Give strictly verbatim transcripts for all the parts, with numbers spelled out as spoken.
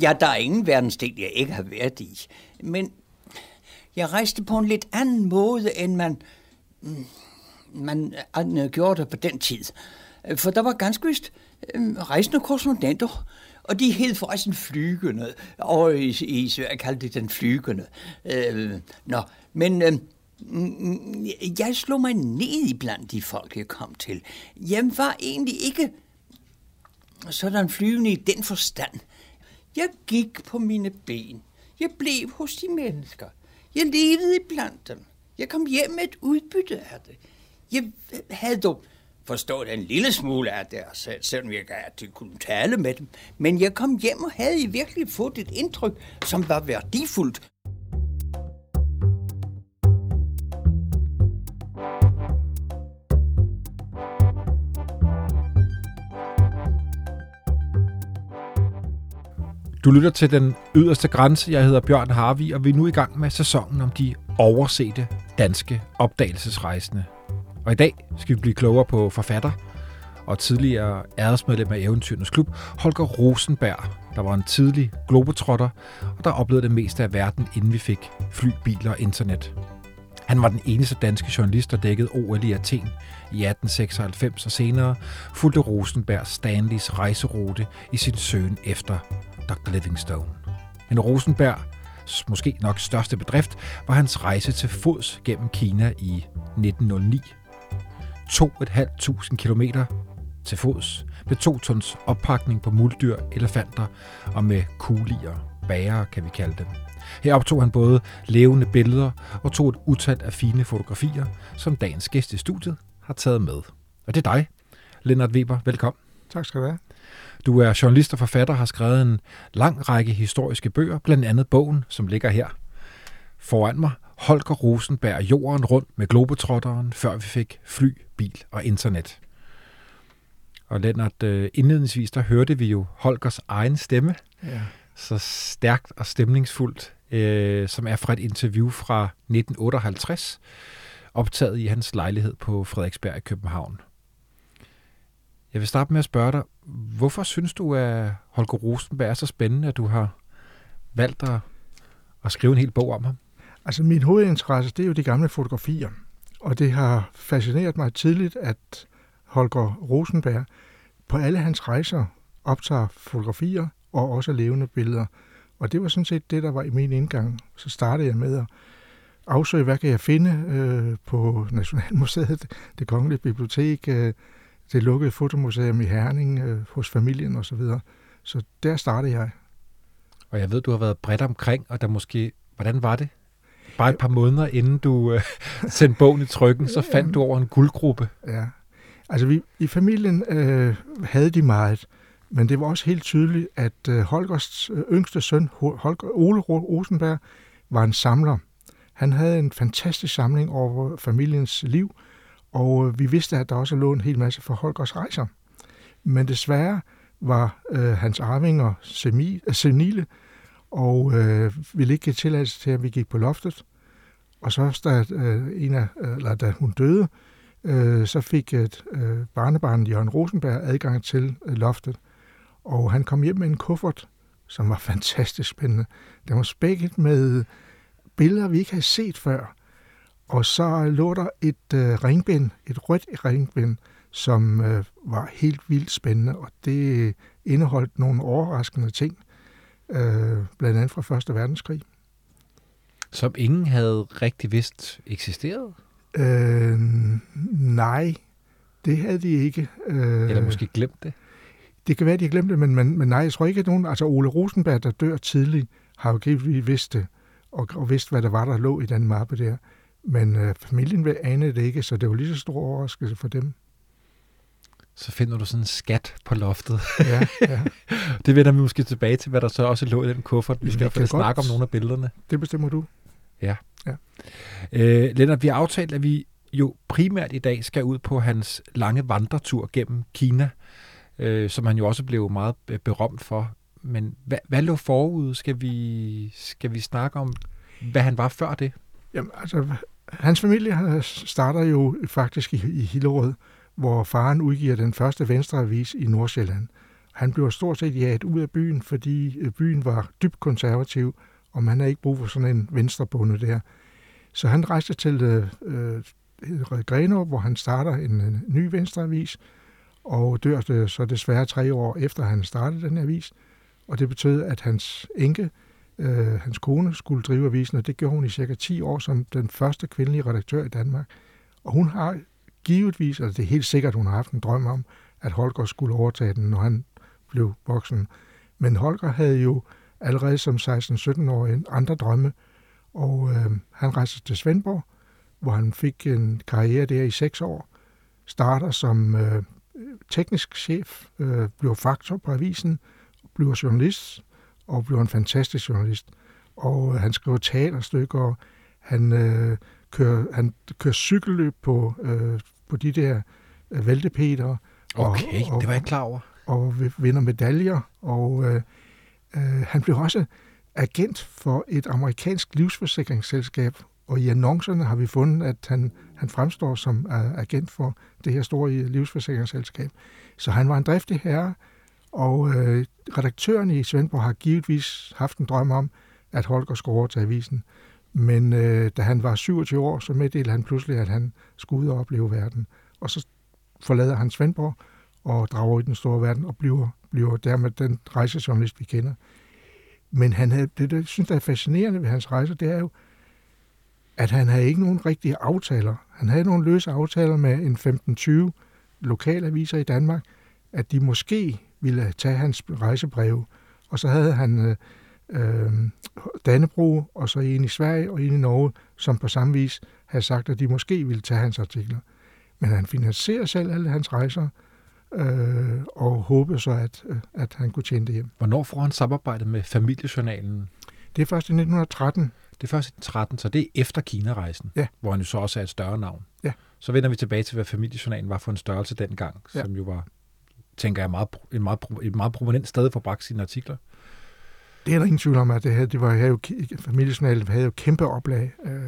Ja, der er ingen verdensdel, jeg ikke har været i. Men jeg rejste på en lidt anden måde, end man, man gjorde det på den tid. For der var ganske vist rejsende korrespondenter, og de hed forresten flygende, og i, i Sverige kaldte de den flygende. Øh, nå, men øh, jeg slog mig ned i blandt de folk, jeg kom til. Jeg var egentlig ikke sådan flyvende i den forstand. Jeg gik på mine ben. Jeg blev hos de mennesker. Jeg levede blandt dem. Jeg kom hjem med et udbytte af det. Jeg havde dog forstået en lille smule af deres, selvom jeg ikke kunne tale med dem. Men jeg kom hjem og havde i virkelig fået et indtryk, som var værdifuldt. Du lytter til Den Yderste Grænse. Jeg hedder Bjørn Harvi, og vi er nu i gang med sæsonen om de oversete danske opdagelsesrejsende. Og i dag skal vi blive klogere på forfatter og tidligere æresmedlem af Eventyrernes Klub, Holger Rosenberg, der var en tidlig globetrotter, og der oplevede det meste af verden, inden vi fik fly, biler og internet. Han var den eneste danske journalist, der dækkede O L i Athen i atten seksoghalvfems, og senere fulgte Rosenberg Stanleys rejserute i sin søgen efter doktor Livingstone. Men Rosenbergs måske nok største bedrift var hans rejse til fods gennem Kina i nitten nul ni. to tusind fem hundrede kilometer til fods med to tons oppakning på muldyr, elefanter og med kulier, bærer kan vi kalde dem. Her optog han både levende billeder og tog et utal af fine fotografier, som dagens gæst i studiet har taget med. Og det er dig, Leonard Weber. Velkommen. Tak skal du have. Du er journalist og forfatter, har skrevet en lang række historiske bøger, blandt andet bogen, som ligger her foran mig, Holger Rosenberg, jorden rundt med globetrotteren, før vi fik fly, bil og internet. Og Lennart, indledningsvis, der hørte vi jo Holgers egen stemme, ja. Så stærkt og stemningsfuldt, øh, som er fra et interview fra nitten otteoghalvtreds, optaget i hans lejlighed på Frederiksberg i København. Jeg vil starte med at spørge dig, hvorfor synes du, at Holger Rosenberg er så spændende, at du har valgt at, at skrive en hel bog om ham? Altså, min hovedinteresse, det er jo de gamle fotografier. Og det har fascineret mig tidligt, at Holger Rosenberg på alle hans rejser optager fotografier og også levende billeder. Og det var sådan set det, der var i min indgang. Så startede jeg med at afsøge, hvad kan jeg finde øh, på Nationalmuseet, det Kongelige Bibliotek, øh, det lukkede fotomuseum i Herning, øh, hos familien osv. Så, så der startede jeg. Og jeg ved, du har været bredt omkring, og der måske... Hvordan var det? Bare et par måneder, inden du øh, sendte bogen i trykken, så fandt du over en guldgruppe. Ja, altså vi, i familien øh, havde de meget, men det var også helt tydeligt, at øh, Holgers yngste søn, Holger, Ole Rosenberg, var en samler. Han havde en fantastisk samling over familiens liv, og øh, vi vidste, at der også lå en hel masse for Holgers rejser. Men desværre var øh, hans arvinger semi, øh, senile, og øh, ville ikke give tilladelse til, at vi gik på loftet. Og så, da, øh, en af, eller, da hun døde, øh, så fik et øh, barnebarn, Jørgen Rosenberg, adgang til øh, loftet. Og han kom hjem med en kuffert, som var fantastisk spændende. Den var spækket med billeder, vi ikke havde set før. Og så lå der et øh, ringbind, et rødt ringbind, som øh, var helt vildt spændende, og det indeholdt nogle overraskende ting. Øh, blandt andet fra Første Verdenskrig. Som ingen havde rigtig vidst eksisteret? Øh, nej, det havde de ikke. Øh, Eller måske glemt det? Det kan være, de glemte det, men, men, men nej, jeg tror ikke, at nogen... Altså Ole Rosenberg, der dør tidligt, har jo givetvis vidst det, og, og vidst, hvad der var, der lå i den mappe der. Men øh, familien vil ane det ikke, så det var lige så stor overraskelse for dem. Så finder du sådan en skat på loftet. Ja, ja. Det vender vi måske tilbage til, hvad der så også lå i den kuffert. Vi skal i snakke om nogle af billederne. Det bestemmer du. Ja. ja. Øh, Lennart, vi har aftalt, at vi jo primært i dag skal ud på hans lange vandretur gennem Kina, øh, som han jo også blev meget berømt for. Men hvad, hvad lå forud? Skal vi, skal vi snakke om, hvad han var før det? Jamen, altså, hans familie starter jo faktisk i, i Hillerød, hvor faren udgiver den første venstreavis i Nordsjælland. Han blev stort set jaget ud af byen, fordi byen var dybt konservativ, og man havde ikke brug for sådan en venstrebonde der. Så han rejste til øh, Grenå, hvor han starter en ny venstreavis, og dør så desværre tre år efter, at han startede den avis. Og det betød, at hans enke, øh, hans kone, skulle drive avisen, og det gjorde hun i cirka ti år som den første kvindelige redaktør i Danmark. Og hun har givetvis, altså det er helt sikkert, hun har haft en drøm om, at Holger skulle overtage den, når han blev voksen. Men Holger havde jo allerede som seksten-sytten-årig andre drømme, og øh, han rejste til Svendborg, hvor han fik en karriere der i seks år, starter som øh, teknisk chef, øh, bliver faktor på avisen, bliver journalist, og bliver en fantastisk journalist. Og øh, han skriver teaterstykker, han, øh, kører, han kører cykelløb på, øh, på de der øh, væltepeter. Okay, og, og, det var jeg klar over. Og vinder medaljer, og øh, øh, han blev også agent for et amerikansk livsforsikringsselskab, og i annoncerne har vi fundet, at han, han fremstår som agent for det her store livsforsikringsselskab. Så han var en driftig herre, og øh, redaktøren i Svendborg har givetvis haft en drøm om, at Holger skulle overtage avisen. Men øh, da han var syvogtyve år, så meddelte han pludselig, at han skulle ud og opleve verden. Og så forlader han Svendborg og drager i den store verden og bliver, bliver dermed den rejsejournalist, vi kender. Men han havde, det, jeg synes, der er fascinerende ved hans rejser, det er jo, at han havde ikke nogen rigtige aftaler. Han havde nogle løse aftaler med en femten tyve lokalaviser i Danmark, at de måske ville tage hans rejsebreve. Og så havde han øh, Dannebrog, og så en i Sverige og en i Norge, som på samme vis havde sagt, at de måske ville tage hans artikler. Men han finansierer selv alle hans rejser, øh, og håbede så, at, at han kunne tjene det hjem. Hvornår får han samarbejdet med Familie Journalen? Det er først i nitten tretten. Det er først i nitten tretten, så det er efter Kina-rejsen, ja. Hvor han jo så også er et større navn. Ja. Så vender vi tilbage til, hvad Familie Journalen var for en størrelse dengang, ja. Som jo var, tænker jeg, meget, et, meget, et meget prominent sted for at bragte sine artikler. Det er der ingen tvivl om, at det her, det var, havde jo, Familie Journalen havde jo kæmpe oplag, øh,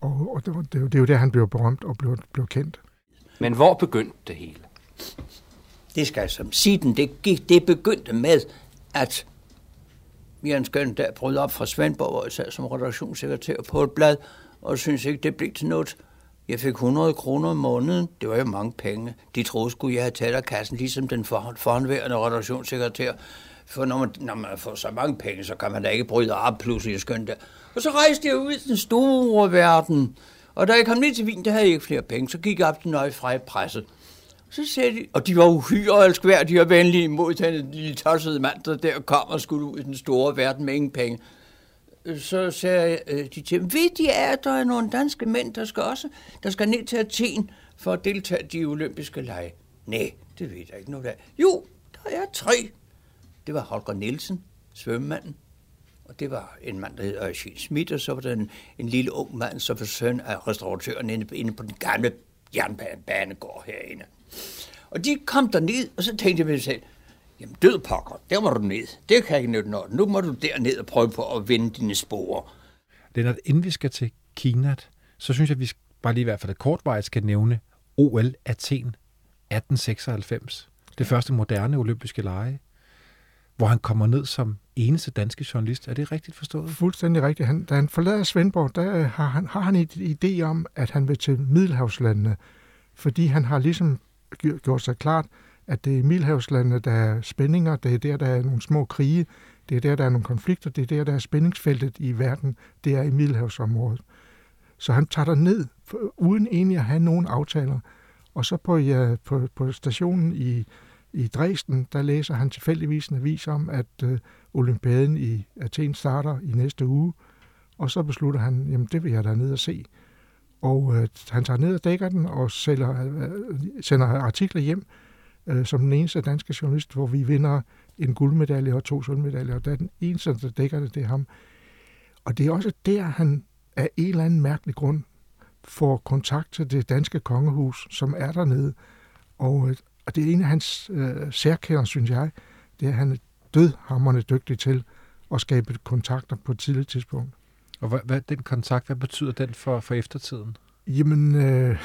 og, og det, var, det, det er jo der, han blev berømt og blev, blev kendt. Men hvor begyndte det hele? Det skal jeg som sige den. Det, gik, det begyndte med, at Jens Gønne der brød op fra Svendborg, hvor jeg sad som redaktionssekretær på et blad, og synes ikke, det blev til noget. Jeg fik hundrede kroner om måneden. Det var jo mange penge. De troede, skulle jeg have taget af kassen, ligesom den forhåndværende redaktionssekretær. For når man, når man får så mange penge, så kan man da ikke bryde op pludselig, skønt der. Og så rejste jeg ud i den store verden. Og da jeg kom ned til Wien, der havde jeg ikke flere penge. Så gik jeg op til nøje fra presse. Så sagde de, og de var uhyre elskværdige og venlige imod den lille tossede mand, der der kom og skulle ud i den store verden med ingen penge. Så sagde de til dem, ved de er, at der er nogle danske mænd, der skal også, der skal ned til Athen for at deltage i de olympiske lege. Nej, det ved jeg ikke noget af. Jo, der er tre. Det var Holger Nielsen, svømmemanden, og det var en mand, der hed Øjsien Schmidt, og så var der en, en lille ung mand, som var søn af restauratøren inde, inde på den gamle jernbanegård herinde. Og de kom derned, og så tænkte jeg ved mig selv, jamen død pokker, der må du ned. Det kan ikke nytte noget. Nu må du derned og prøve på at vende dine spore. Lennart, inden vi skal til Kina, så synes jeg, at vi bare lige i hvert fald kortvarigt skal nævne O L Athen atten seksoghalvfems. Det første moderne olympiske lege, hvor han kommer ned som eneste danske journalist. Er det rigtigt forstået? Fuldstændig rigtigt. Han, da han forlader Svendborg, der har han, har han et idé om, at han vil til Middelhavslandene, fordi han har ligesom gjort sig klart, at det er i Middelhavslandene, der er spændinger, det er der, der er nogle små krige, det er der, der er nogle konflikter, det er der, der er spændingsfeltet i verden, det er i Middelhavsområdet. Så han tager der ned uden egentlig at have nogen aftaler. Og så på, ja, på, på stationen i, i Dresden, der læser han tilfældigvis en avis om, at øh, olympiaden i Athen starter i næste uge, og så beslutter han, jamen det vil jeg da ned og se. Og øh, han tager ned og dækker den og sælger, øh, sender artikler hjem, som den eneste danske journalist, hvor vi vinder en guldmedalje og to sølvmedaljer, og der er den eneste, der dækker det, det er ham. Og det er også der, han af en eller anden mærkelig grund får kontakt til det danske kongehus, som er dernede. Og, og det er en af hans øh, særkæder, synes jeg, det er, at han er dødhamrende dygtig til at skabe kontakter på et tidligt tidspunkt. Og hvad, hvad den kontakt, hvad betyder den for, for eftertiden? Jamen, øh,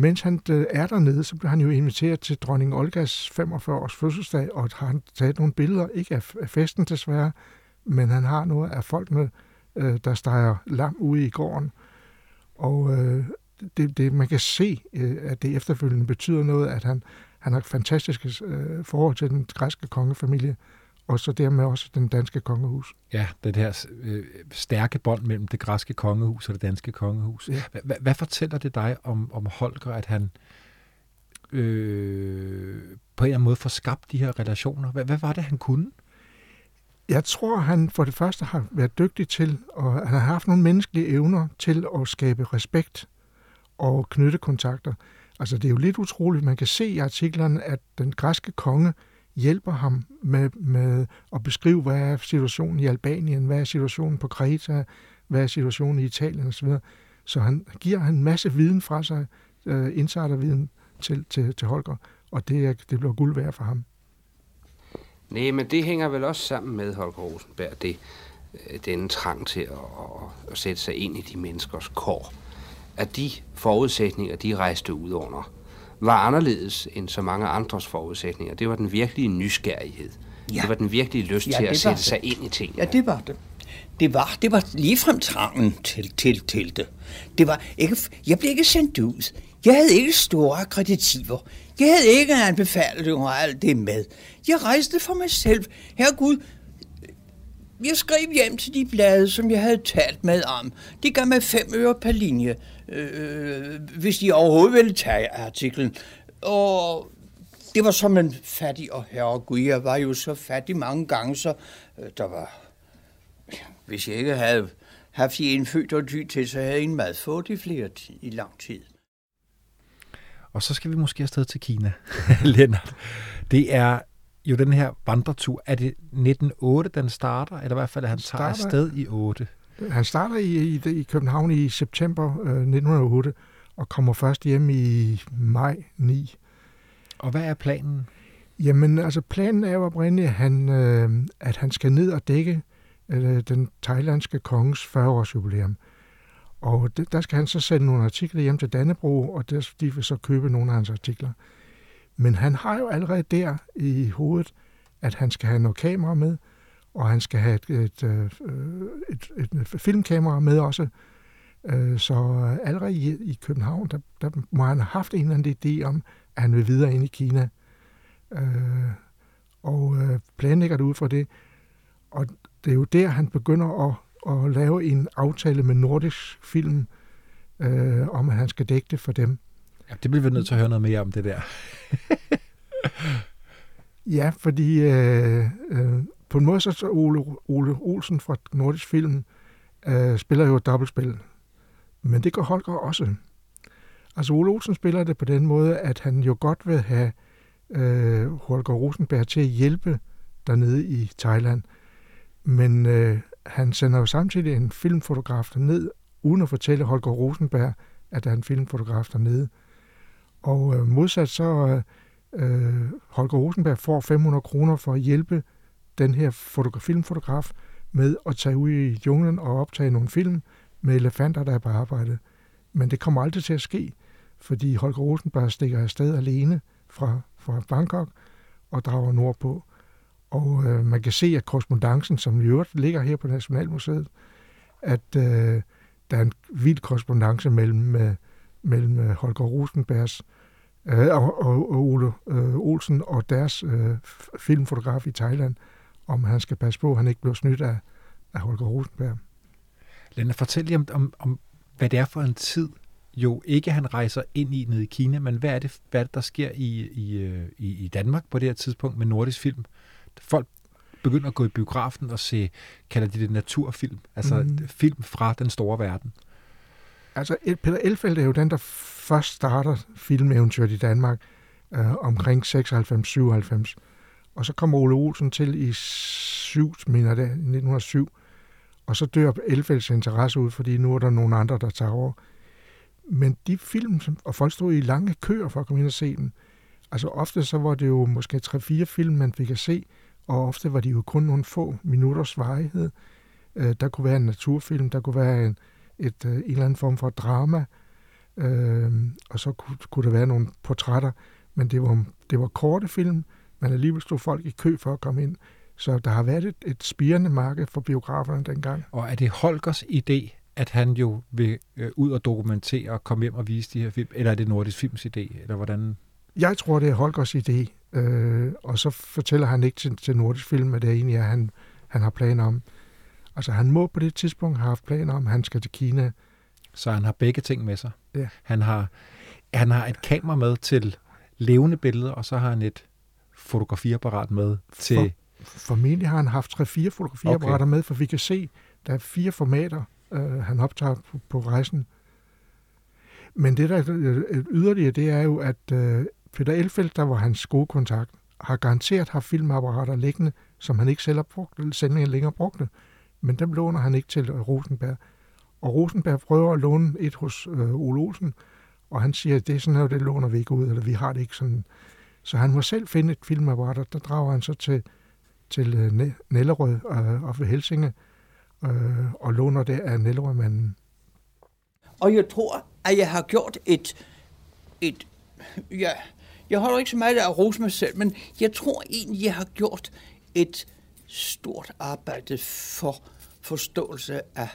mens han er dernede, så blev han jo inviteret til dronning Olgas femogfyrre års fødselsdag, og har han taget nogle billeder, ikke af festen desværre, men han har noget af folkene, der steger lam ude i gården. Og det, det, man kan se, at det efterfølgende betyder noget, at han, han har fantastiske forhold til den græske kongefamilie, og så dermed også den danske kongehus. Ja, det her øh, stærke bånd mellem det græske kongehus og det danske kongehus. Ja. H- hvad fortæller det dig om, om Holger, at han øh, på en eller anden måde får skabt de her relationer? H- hvad var det, han kunne? Jeg tror, han for det første har været dygtig til, og han har haft nogle menneskelige evner til at skabe respekt og knytte kontakter. Altså, det er jo lidt utroligt. Man kan se i artiklerne, at den græske konge hjælper ham med, med at beskrive, hvad er situationen i Albanien, hvad er situationen på Kreta, hvad er situationen i Italien osv. Så han giver en masse viden fra sig, uh, insiderviden til, til, til Holger, og det, det bliver guld værd for ham. Nej, men det hænger vel også sammen med Holger Rosenberg, det, denne trang til at, at, at sætte sig ind i de menneskers kår. At de forudsætninger, de rejste ud under, var anderledes end så mange andres forudsætninger. Det var den virkelige nysgerrighed. Ja. Det var den virkelige lyst ja, til at sætte det. sig ind i tingene. Ja, det var det. Det var, det var ligefrem trangen til, til, til det. Det var ikke, jeg blev ikke sendt ud. Jeg havde ikke store akkreditiver. Jeg havde ikke anbefalinger og alt det med. Jeg rejste for mig selv. Herregud, jeg skrev hjem til de blade, som jeg havde talt med om. Det gav mig fem øre per linje, øh, hvis de overhovedet ville tage artiklen. Og det var som en fattig, og herregud, jeg var jo så fattig mange gange, så øh, der var... Hvis jeg ikke havde haft en født og dyr til, så havde jeg en meget få det flere t- i lang tid. Og så skal vi måske afsted til Kina, Lennart. Det er... jo, den her vandretur, er det nitten otte, den starter, eller i hvert fald, at han tager starter, afsted i otte? Han starter i, i, i København i september øh, nitten otte, og kommer først hjem i maj ni. Og hvad er planen? Jamen, altså, planen er jo oprindeligt, at han, øh, at han skal ned og dække øh, den thailandske konges fyrre års jubilæum. Og det, der skal han så sende nogle artikler hjem til Dannebrog, og der, de vil så købe nogle af hans artikler. Men han har jo allerede der i hovedet, at han skal have noget kamera med, og han skal have et, et, et, et, et filmkamera med også. Så allerede i, i København, der, der må han have haft en eller anden idé om, at han vil videre ind i Kina. Og planlægger det ud fra det. Og det er jo der, han begynder at, at lave en aftale med Nordisk Film, om at han skal dække det for dem. Ja, det bliver vi nødt til at høre noget mere om, det der. Ja, fordi øh, øh, på en måde så Ole, Ole Olsen fra Nordisk Film øh, spiller jo et dobbeltspil. Men det gør Holger også. Altså Ole Olsen spiller det på den måde, at han jo godt vil have øh, Holger Rosenberg til at hjælpe dernede i Thailand. Men øh, han sender jo samtidig en filmfotograf derned, uden at fortælle Holger Rosenberg, at der er en filmfotograf dernede. Og øh, modsat så øh, Holger Rosenberg får fem hundrede kroner for at hjælpe den her fotogra- filmfotograf med at tage ud i junglen og optage nogle film med elefanter, der er på arbejde. Men det kommer aldrig til at ske, fordi Holger Rosenberg stikker afsted alene fra, fra Bangkok og drager nordpå. Og øh, man kan se, at korrespondancen, som i øvrigt ligger her på Nationalmuseet, at øh, der er en vild korrespondance mellem... Øh, mellem Holger Rosenbergs øh, og, og, og Ole øh, Olsen og deres øh, filmfotograf i Thailand, om han skal passe på, at han ikke bliver snydt af, af Holger Rosenberg. Lennart, fortæl lige om, om, om, hvad det er for en tid, jo ikke han rejser ind i nede i Kina, men hvad er det, hvad der sker i, i, i, i Danmark på det her tidspunkt med Nordisk Film? Folk begynder at gå i biografen og se, kalder de det naturfilm, altså mm. film fra den store verden. Altså, Peter Elfelt er jo den, der først starter filmeventyret i Danmark øh, omkring seksoghalvfems syvoghalvfems. Og så kommer Ole Olsen til i syv, mener det, nitten nul syv, og så dør Elfelts interesse ud, fordi nu er der nogle andre, der tager over. Men de film, som, og folk stod i lange køer for at komme ind og se dem, altså ofte så var det jo måske tre fire film, man fik at se, og ofte var det jo kun nogle få minutters varighed. Øh, der kunne være en naturfilm, der kunne være en Et, en eller anden form for drama, Øh, og så kunne, kunne der være nogle portrætter, men det var, det var korte film, men alligevel stod folk i kø for at komme ind. Så der har været et, et spirende marked for biograferne dengang. Og er det Holgers idé, at han jo vil øh, ud og dokumentere og komme hjem og vise de her film? Eller er det Nordisk Films idé? Eller hvordan? Jeg tror, det er Holgers idé. Øh, og så fortæller han ikke til, til Nordisk Film, at det egentlig er, han, han har planer om. Altså han må på det tidspunkt have haft planer om, at han skal til Kina. Så han har begge ting med sig. Ja. Han har, han har et kamera med til levende billeder, og så har han et fotografiapparat med til... For, formentlig har han haft tre fire fotografiapparater okay. med, for vi kan se, der er fire formater, øh, han optager på, på rejsen. Men det, der er yderligere, det er jo, at øh, Peter Elfelt, der var hans gode kontakt, har garanteret haft filmapparater liggende, som han ikke selv har brugt, eller sendingen længere brugte. Men dem låner han ikke til Rosenberg. Og Rosenberg prøver at låne et hos øh, Ole Olsen, og han siger, at det er sådan her, det låner vi ikke ud, eller vi har det ikke sådan. Så han må selv finde et filmapparat, og der drager han så til, til Nellerød øh, og ved Helsinge, øh, og låner det af Nellerødmanden. Og jeg tror, at jeg har gjort et... et ja, jeg holder ikke så meget af at rose mig selv, men jeg tror egentlig, jeg har gjort et stort arbejde for forståelse af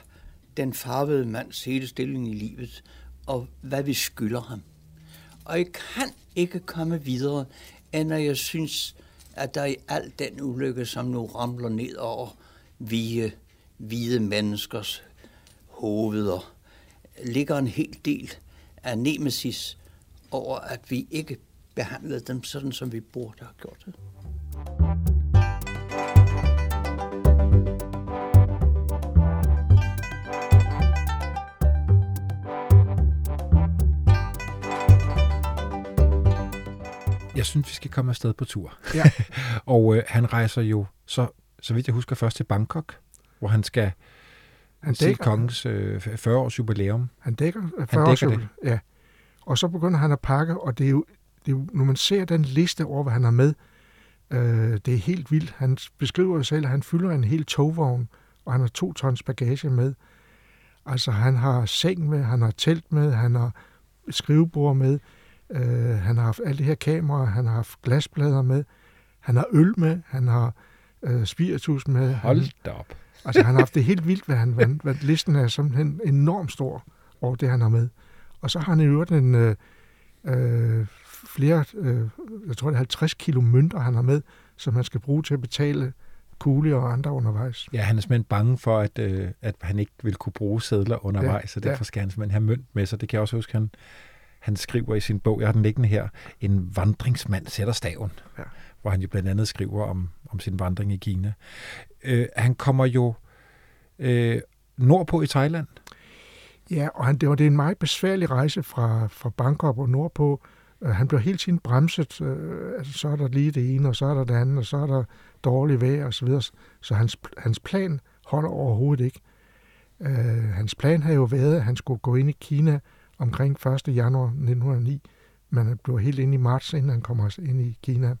den farvede mands hele stilling i livet, og hvad vi skylder ham. Og jeg kan ikke komme videre, end at jeg synes, at der i al den ulykke, som nu ramler ned over hvide, hvide menneskers hoveder, ligger en hel del af nemesis over, at vi ikke behandlede dem sådan, som vi burde have gjort det. Jeg synes, vi skal komme afsted på tur. Ja. og øh, han rejser jo, så, så vidt jeg husker, først til Bangkok, hvor han skal han se kongens øh, fyrre-års jubilæum. Han dækker fyrre-års jubilæum, ja. Og så begynder han at pakke, og det er, jo, det er jo, når man ser den liste over, hvad han har med, øh, det er helt vildt. Han beskriver selv, at han fylder en hel togvogn, og han har to tons bagage med. Altså, han har seng med, han har telt med, han har skrivebord med. Uh, han har haft alle de her kameraer, han har haft glasplader med, han har øl med, han har uh, spiritus med. Hold han, da op. Altså han har haft det helt vildt, hvad han vandt. Hvad, listen er simpelthen enormt stor over det, han har med. Og så har han i øvrigt en, uh, uh, flere, uh, jeg tror det er halvtreds kilo mønter, han har med, som han skal bruge til at betale kugle og andre undervejs. Ja, han er simpelthen bange for, at, uh, at han ikke vil kunne bruge sedler undervejs, så ja, derfor ja. skal han simpelthen have mønt med sig. Det kan jeg også huske, han... Han skriver i sin bog, jeg har den liggende her, En vandringsmand sætter staven, ja. hvor han jo blandt andet skriver om, om sin vandring i Kina. Øh, han kommer jo øh, nordpå i Thailand. Ja, og han, det var det en meget besværlig rejse fra, fra Bangkok og nordpå. Uh, han blev hele tiden bremset. Uh, altså, så er der lige det ene, og så er der det andet, og så er der dårlig vejr osv. Så, så hans, hans plan holder overhovedet ikke. Uh, hans plan havde jo været, at han skulle gå ind i Kina omkring første januar nitten nul ni, men han blev helt inde i marts, inden han kommer ind i Kina.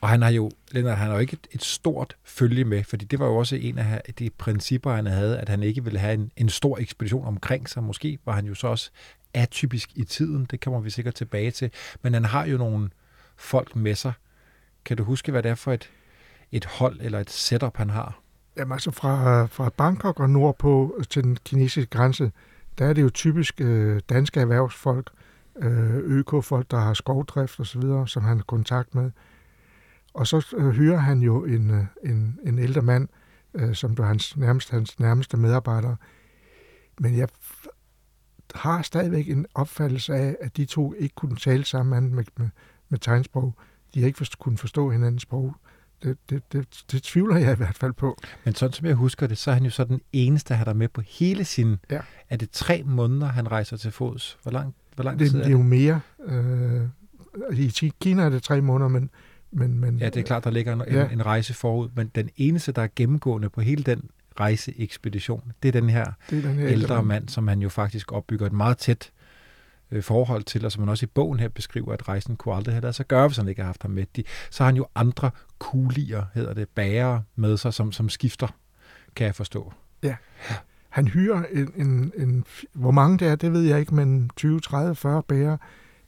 Og han har jo, Leonard, han har jo ikke et, et stort følge med, fordi det var jo også en af de principper, han havde, at han ikke ville have en, en stor ekspedition omkring sig. Måske var han jo så også atypisk i tiden, det kommer vi sikkert tilbage til, men han har jo nogle folk med sig. Kan du huske, hvad det er for et, et hold eller et setup, han har? Jamen altså fra, fra Bangkok og nordpå til den kinesiske grænse, der er det jo typisk øh, danske erhvervsfolk, øh, økofolk, der har skovdrift osv., som han har kontakt med. Og så øh, hyrer han jo en, øh, en, en ældre mand, øh, som blev hans, nærmest, hans nærmeste medarbejder. Men jeg f- har stadigvæk en opfattelse af, at de to ikke kunne tale sammen med, med, med tegnsprog. De har ikke forst- kunne forstå hinandens sprog. Det, det, det, det tvivler jeg i hvert fald på. Men sådan som jeg husker det, så er han jo så den eneste, han er med på hele sin... Ja. Er det tre måneder, han rejser til fods? Hvor lang, hvor lang tid det, er det? Det er jo mere. Øh, I Kina er det tre måneder, men... men, men ja, det er klart, der ligger en, ja. en, en rejse forud, men den eneste, der er gennemgående på hele den rejseekspedition, det er den her, det er den her ældre mand, mand, som han jo faktisk opbygger et meget tæt forhold til, og som man også i bogen her beskriver, at rejsen kunne aldrig have ladet sig gøre, hvis han ikke har haft ham med. De, så har han jo andre kulier, hedder det, bærere med sig, som, som skifter, kan jeg forstå. Ja, Han hyrer en, en, en, hvor mange det er, det ved jeg ikke, men tyve, tredive, fyrre bærere,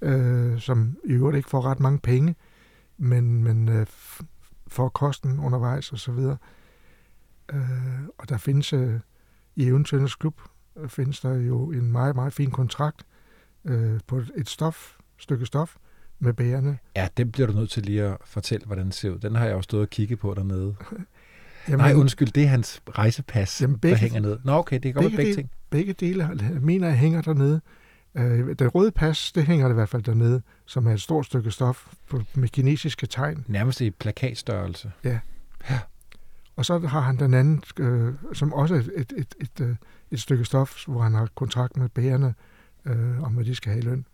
øh, som i øvrigt ikke får ret mange penge, men, men øh, får kosten undervejs og så videre. Øh, og der findes øh, i Eventyrernes Klub, findes der jo en meget, meget fin kontrakt øh, på et stof, stykke stof med bærerne. Ja, det bliver du nødt til lige at fortælle, hvordan det ser ud. Den har jeg jo stået og kigget på dernede. Jamen, nej, undskyld, det er hans rejsepas, jamen, begge, der hænger ned. Nå, okay, det er godt begge, begge ting. Begge dele, mener jeg, hænger dernede. Øh, det røde pas, det hænger det i hvert fald dernede, som er et stort stykke stof på, med kinesiske tegn. Nærmest i plakatstørrelse. Ja. Ja. Og så har han den anden, øh, som også er et, et, et, et, et stykke stof, hvor han har kontrakt med bærerne øh, om, hvad de skal have i løn.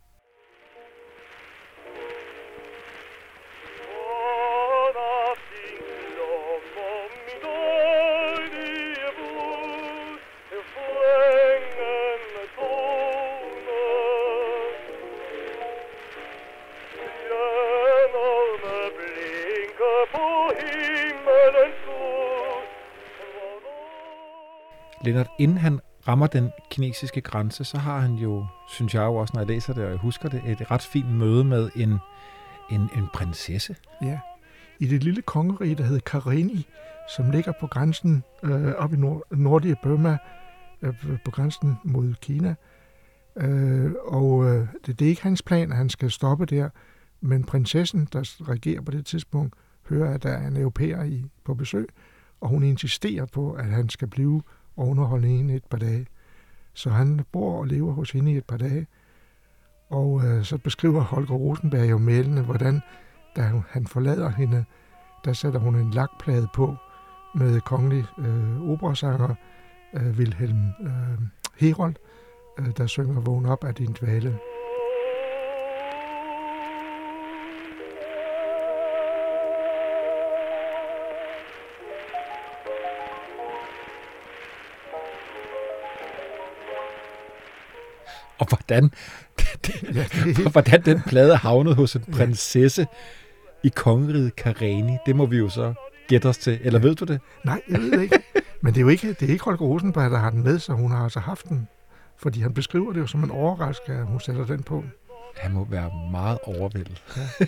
Leonard, inden han rammer den kinesiske grænse, så har han jo, synes jeg jo også, når jeg læser det, og jeg husker det, et ret fint møde med en, en, en prinsesse. Ja, i det lille kongerige, der hedder Karenni, som ligger på grænsen øh, op i nord, nordlige Burma, øh, på grænsen mod Kina. Øh, og øh, det, det er ikke hans plan, at han skal stoppe der, men prinsessen, der regerer på det tidspunkt, hører, at der er en europæer i, på besøg, og hun insisterer på, at han skal blive og underholde hende et par dage. Så han bor og lever hos hende i et par dage. Og øh, så beskriver Holger Rosenberg jo mælende, hvordan da han forlader hende, der sætter hun en lakplade på med kongelig øh, operasanger øh, Wilhelm øh, Herold, øh, der synger "Vågn op af din dvale". Og hvordan, ja, det... hvordan den plade havnede hos en prinsesse ja. I kongeriget Karenni, det må vi jo så gætte os til. Eller ja. Ved du det? Nej, jeg ved det ikke. Men det er jo ikke, det er ikke Holger Rosenberg, der har den med, så hun har altså haft den. Fordi han beskriver det jo som en overraskelse, at hun sætter den på. Han må være meget overvældet. Ja.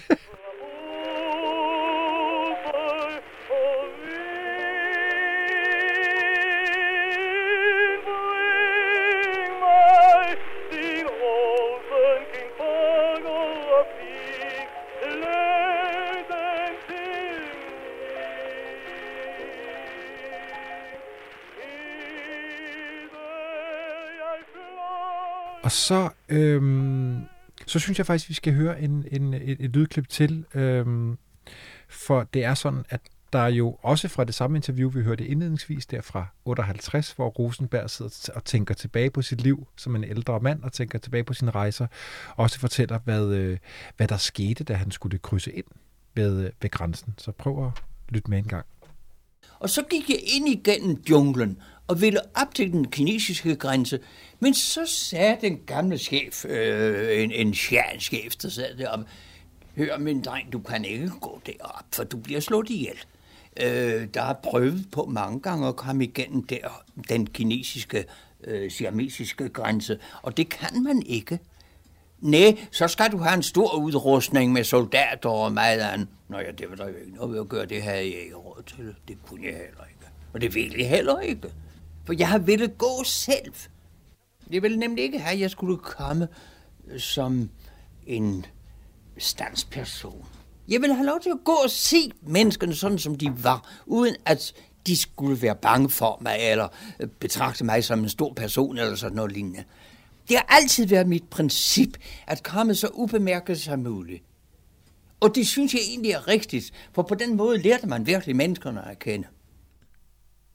Og så, øhm, så synes jeg faktisk, vi skal høre en, en, et, et lydklip til, øhm, for det er sådan, at der jo også fra det samme interview, vi hørte indledningsvis, der fra otteoghalvtreds, hvor Rosenberg sidder og tænker tilbage på sit liv som en ældre mand, og tænker tilbage på sine rejser, og også fortæller, hvad, øh, hvad der skete, da han skulle krydse ind ved, øh, ved grænsen. Så prøv at lytte med en gang. Og så gik jeg ind igennem junglen og ville op til den kinesiske grænse. Men så sagde den gamle chef, øh, en, en sjernschef, der sad deroppe, hør min dreng, du kan ikke gå derop, for du bliver slået ihjel. Øh, der har prøvet på mange gange at komme igennem der, den kinesiske, øh, siamesiske grænse, og det kan man ikke. Næh, så skal du have en stor udrustning med soldater og meget andet. Nå ja, det var der jo ikke noget ved at gøre, det havde jeg ikke råd til. Det kunne jeg heller ikke. Og det ville jeg heller ikke. For jeg har ville gå selv. Jeg ville nemlig ikke have, at jeg skulle komme som en standsperson. Jeg ville have lov til at gå og se menneskene sådan, som de var, uden at de skulle være bange for mig, eller betragte mig som en stor person, eller sådan noget lignende. Det har altid været mit princip, at komme så ubemærket som muligt. Og det synes jeg egentlig er rigtigt, for på den måde lærte man virkelig menneskerne at kende.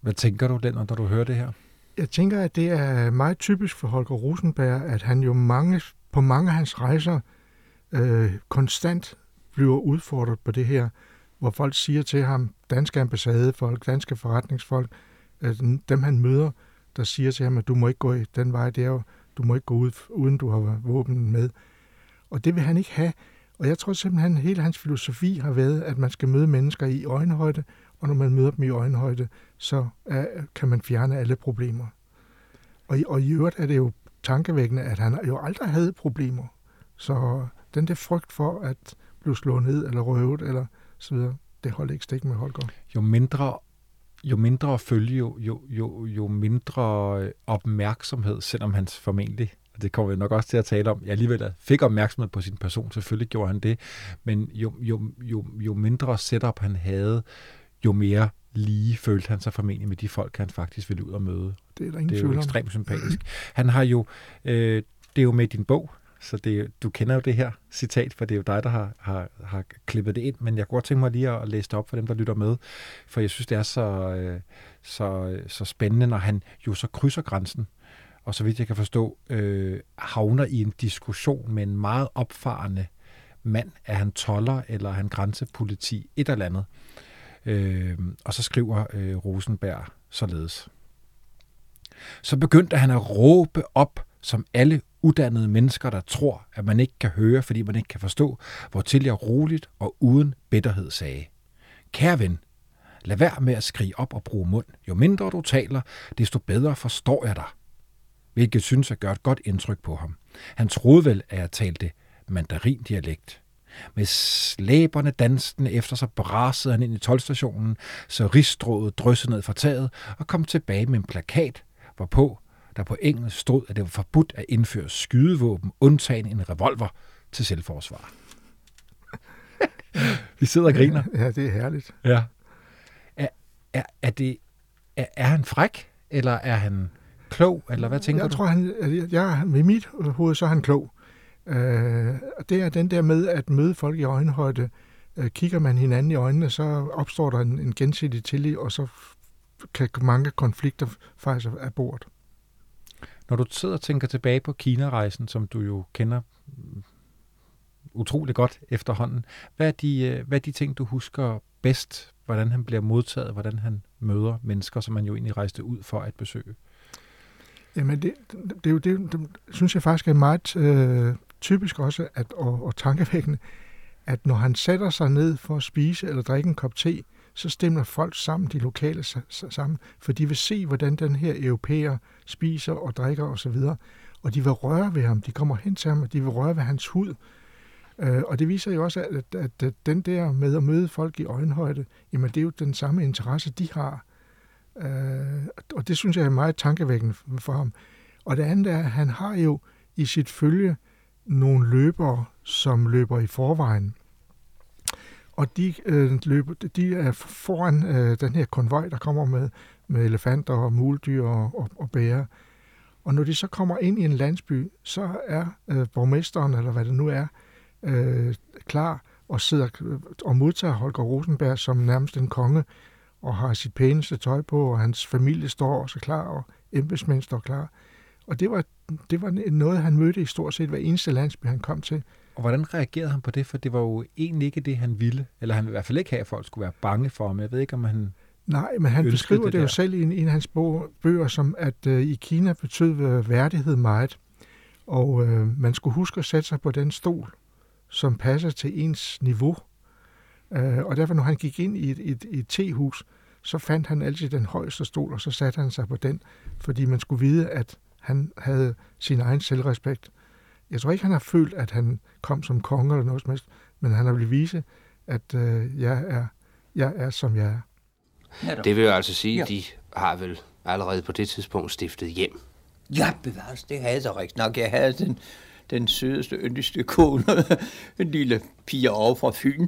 Hvad tænker du, Leonard, når du hører det her? Jeg tænker, at det er meget typisk for Holger Rosenberg, at han jo mange, på mange af hans rejser øh, konstant bliver udfordret på det her, hvor folk siger til ham, danske ambassadefolk, danske forretningsfolk, øh, dem han møder, der siger til ham, at du må ikke gå den vej, det er jo, du må ikke gå ud, uden du har våben med. Og det vil han ikke have. Og jeg tror simpelthen, at hele hans filosofi har været, at man skal møde mennesker i øjenhøjde, og når man møder dem i øjenhøjde, så er, kan man fjerne alle problemer. Og, og i øvrigt er det jo tankevækkende, at han jo aldrig havde problemer. Så den der frygt for at blive slået ned eller røvet eller så videre, det holdt ikke stik med Holger. Jo mindre jo mindre at følge, jo, jo, jo, jo mindre opmærksomhed, selvom han formentlig, og det kommer vi nok også til at tale om, jeg alligevel fik opmærksomhed på sin person, selvfølgelig gjorde han det, men jo, jo, jo, jo mindre setup han havde, jo mere lige følte han sig formentlig med de folk, han faktisk ville ud og møde. Det er der ingen tvivl om. Det er jo ekstremt sympatisk. Han har jo, øh, det er jo med din bog, så det, du kender jo det her citat, for det er jo dig, der har, har, har klippet det ind, men jeg kunne godt tænke mig lige at læse det op for dem, der lytter med, for jeg synes, det er så, øh, så, så spændende, når han jo så krydser grænsen, og så vidt jeg kan forstå, øh, havner i en diskussion med en meget opfarende mand, er han toller, eller er han grænsepoliti, et eller andet. Øh, og så skriver øh, Rosenberg således. Så begyndte han at råbe op, som alle uddannede mennesker, der tror, at man ikke kan høre, fordi man ikke kan forstå, hvortil jeg roligt og uden bitterhed sagde. Kære ven, lad være med at skrige op og bruge mund. Jo mindre du taler, desto bedre forstår jeg dig. Hvilket synes at gøre et godt indtryk på ham. Han troede vel, at jeg talte mandarindialekt. Med slæberne dansende efter sig brasede han ind i toldstationen, så rigsstrået dryssede ned fra taget og kom tilbage med en plakat, hvorpå der på engelsk stod, at det var forbudt at indføre skydevåben, undtagen en revolver til selvforsvar. Vi sidder og griner. Ja, det er herligt. Ja. Er, er, er, det, er, er han fræk, eller er han klog, eller hvad tænker jeg du? Tror, han, jeg tror, med mit hoved, så er han klog. Øh, det er den der med at møde folk i øjenhøjde. Øh, kigger man hinanden i øjnene, så opstår der en, en gensidig tillid, og så kan mange konflikter faktisk af bordet. Når du sidder og tænker tilbage på Kina-rejsen, som du jo kender utrolig godt efterhånden, hvad er de, hvad er de ting, du husker bedst? Hvordan han bliver modtaget, hvordan han møder mennesker, som han jo egentlig rejste ud for at besøge? Jamen, det, det, er jo, det, det synes jeg faktisk er meget øh, typisk også, at, og, og tankevækkende, at når han sætter sig ned for at spise eller drikke en kop te, så stemmer folk sammen, de lokale sammen, for de vil se, hvordan den her europæer spiser og drikker osv., og, og de vil røre ved ham, de kommer hen til ham, og de vil røre ved hans hud. Øh, og det viser jo også, at, at, at den der med at møde folk i øjenhøjde, jamen det er jo den samme interesse, de har. Uh, og det synes jeg er meget tankevækkende for ham. Og det andet er, at han har jo i sit følge nogle løbere, som løber i forvejen. Og de, uh, løber, de er foran uh, den her konvoj, der kommer med, med elefanter og muldyr og, og, og bærer. Og når de så kommer ind i en landsby, så er uh, borgmesteren, eller hvad det nu er, uh, klar og sidder og modtager Holger Rosenberg som nærmest en konge, og har sit pæneste tøj på, og hans familie står også klar, og embedsmænd står klar. Og det var, det var noget, han mødte i stort set hver eneste landsby, han kom til. Og hvordan reagerede han på det? For det var jo egentlig ikke det, han ville. Eller han ville i hvert fald ikke have, at folk skulle være bange for ham. Jeg ved ikke, om han Nej, men han beskriver det, det jo selv i en, en af hans bog, bøger, som at øh, i Kina betød værdighed meget. Og øh, man skulle huske at sætte sig på den stol, som passer til ens niveau. Uh, og derfor, når han gik ind i et, et, et tehus, så fandt han altid den højeste stol, og så satte han sig på den, fordi man skulle vide, at han havde sin egen selvrespekt. Jeg tror ikke, han har følt, at han kom som konge eller noget som helst, men han har ville vise, at uh, jeg, er, jeg er, som jeg er. Det vil jo altså sige, at ja. De har vel allerede på det tidspunkt stiftet hjem. Ja, bevares, det havde jeg rigtig nok. Jeg havde den, den sødeste, yndigste kone, en lille pige over fra Fyn.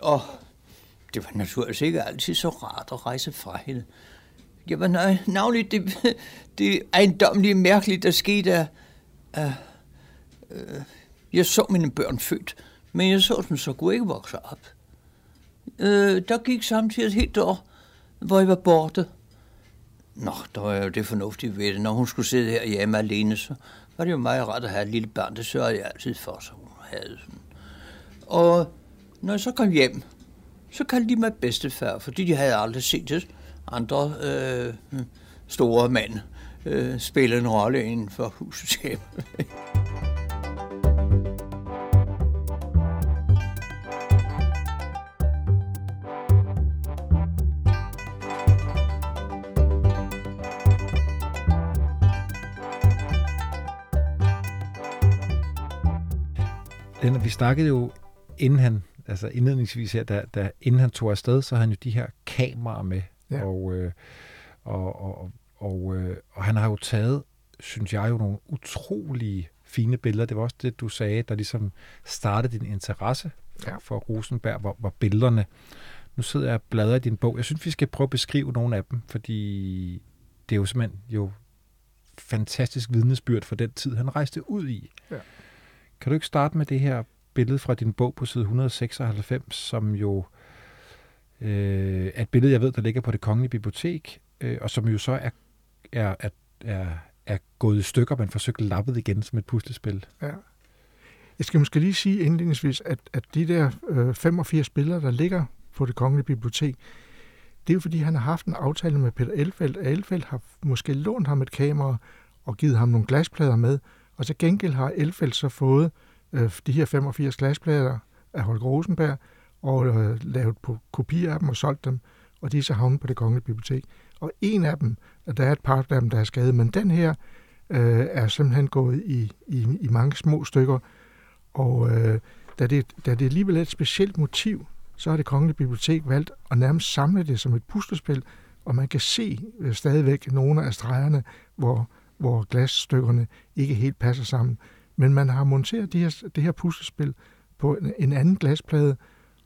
Og det var naturligvis ikke altid så rart at rejse fra hende. Jeg var nej, navnligt det, det ejendomlige mærkelige, der skete, at, at, at jeg så mine børn født, men jeg så dem så kunne ikke vokse op. Der gik samtidig et helt år, hvor jeg var borte. Nå, der var jo det fornuftige ved det. Når hun skulle sidde herhjemme alene, så var det jo meget rart at have et lille barn. Det sørgede jeg altid for, så hun havde sådan. Og når jeg så kom hjem, så kaldte de mig bedstefar, fordi de havde aldrig set andre øh, store mænd øh, spille en rolle inden for husets hjem. Lennart, vi snakkede jo, inden han, altså indledningsvis her, da, da, inden han tog afsted, så havde han jo de her kameraer med. Ja. Og, øh, og, og, og, øh, og han har jo taget, synes jeg, jo nogle utrolige fine billeder. Det var også det, du sagde, der ligesom startede din interesse ja. for Rosenberg, var, var billederne. Nu sidder jeg og bladrer i din bog. Jeg synes, vi skal prøve at beskrive nogle af dem, fordi det er jo simpelthen jo fantastisk vidnesbyrd for den tid, han rejste ud i. Ja. Kan du ikke starte med det her billede fra din bog på side et hundrede seksoghalvfems, som jo øh, er et billede, jeg ved, der ligger på Det Kongelige Bibliotek, øh, og som jo så er, er, er, er, er gået i stykker, men forsøgt lappet igen som et puslespil. Ja. Jeg skal måske lige sige indledningsvis, at, at de der øh, femogfirs billeder, der ligger på Det Kongelige Bibliotek, det er jo fordi, han har haft en aftale med Peter Elfelt, og Elfelt har måske lånt ham et kamera og givet ham nogle glasplader med, og så gengæld har Elfelt så fået øh, de her femogfirs glasplader af Holger Rosenberg og øh, lavet på kopier af dem og solgt dem, og de er så havnet på Det Kongelige Bibliotek. Og en af dem, der er et par af dem, der er skadet, men den her øh, er simpelthen gået i, i, i mange små stykker, og øh, da, det, da det alligevel er et specielt motiv, så har Det Kongelige Bibliotek valgt at nærmest samle det som et puslespil, og man kan se øh, stadigvæk nogle af stregerne, hvor, hvor glasstykkerne ikke helt passer sammen. Men man har monteret det her, det her puslespil på en, en anden glasplade,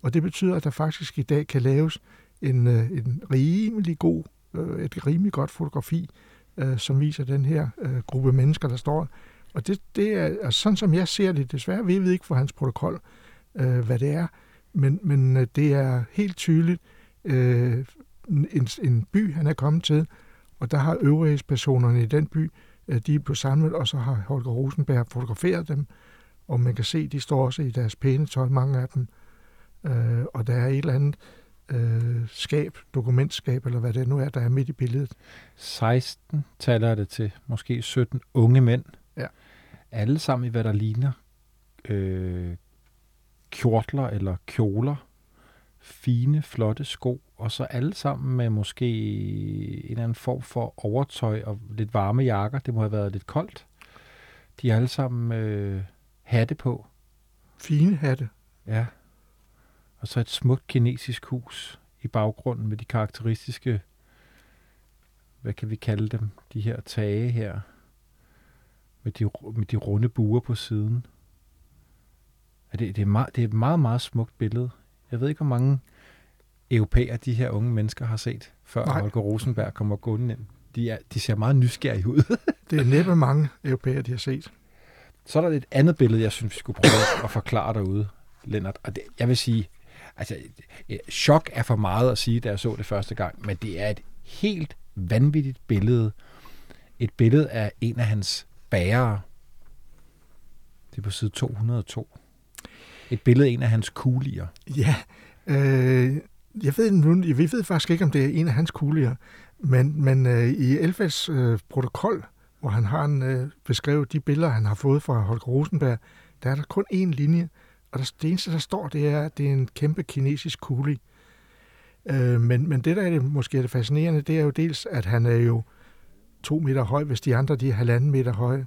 og det betyder, at der faktisk i dag kan laves en, øh, en rimelig god, øh, et rimelig godt fotografi, øh, som viser den her øh, gruppe mennesker, der står. Og det, det er altså sådan, som jeg ser det. Desværre ved vi ikke fra hans protokol, øh, hvad det er, Men, men det er helt tydeligt øh, en, en by, han er kommet til, og der har øvrighedspersonerne i den by, øh, de er blevet samlet, og så har Holger Rosenberg fotograferet dem, og man kan se, de står også i deres pæne tøj, mange af dem, øh, og der er et eller andet øh, skab, dokumentskab, eller hvad det nu er, der er midt i billedet. seksten taler det til, måske sytten unge mænd, ja. Alle sammen i hvad der ligner øh, kjortler eller kjoler, fine, flotte sko, og så alle sammen med måske en eller anden form for overtøj og lidt varme jakker. Det må have været lidt koldt. De har alle sammen øh, hatte på. Fine hatte. Ja. Og så et smukt kinesisk hus i baggrunden med de karakteristiske, hvad kan vi kalde dem, de her tage her, med de, med de runde buer på siden. Det, det, er meget, det er et meget, meget smukt billede. Jeg ved ikke, hvor mange europæer de her unge mennesker har set, før Nej. Holger Rosenberg kommer gående ind. De, er, de ser meget nysgerrige ud. Det er næppe mange europæer, de har set. Så er der et andet billede, jeg synes, vi skulle prøve at forklare derude, Lennart. Og det, jeg vil sige, altså, chok er for meget at sige, da jeg så det første gang, men det er et helt vanvittigt billede. Et billede af en af hans bærere. Det er på side to hundrede og to. Et billede af en af hans kulier. Ja, øh, jeg ved nu, vi ved faktisk ikke, om det er en af hans kulier, men, men øh, i Elfets øh, protokol, hvor han har en, øh, beskrevet de billeder, han har fået fra Holger Rosenberg, der er der kun én linje, og der, det eneste, der står, det er, at det er en kæmpe kinesisk kulie. Øh, men, men det, der er det, måske er det fascinerende, det er jo dels, at han er jo to meter høj, hvis de andre de er halvanden meter høje.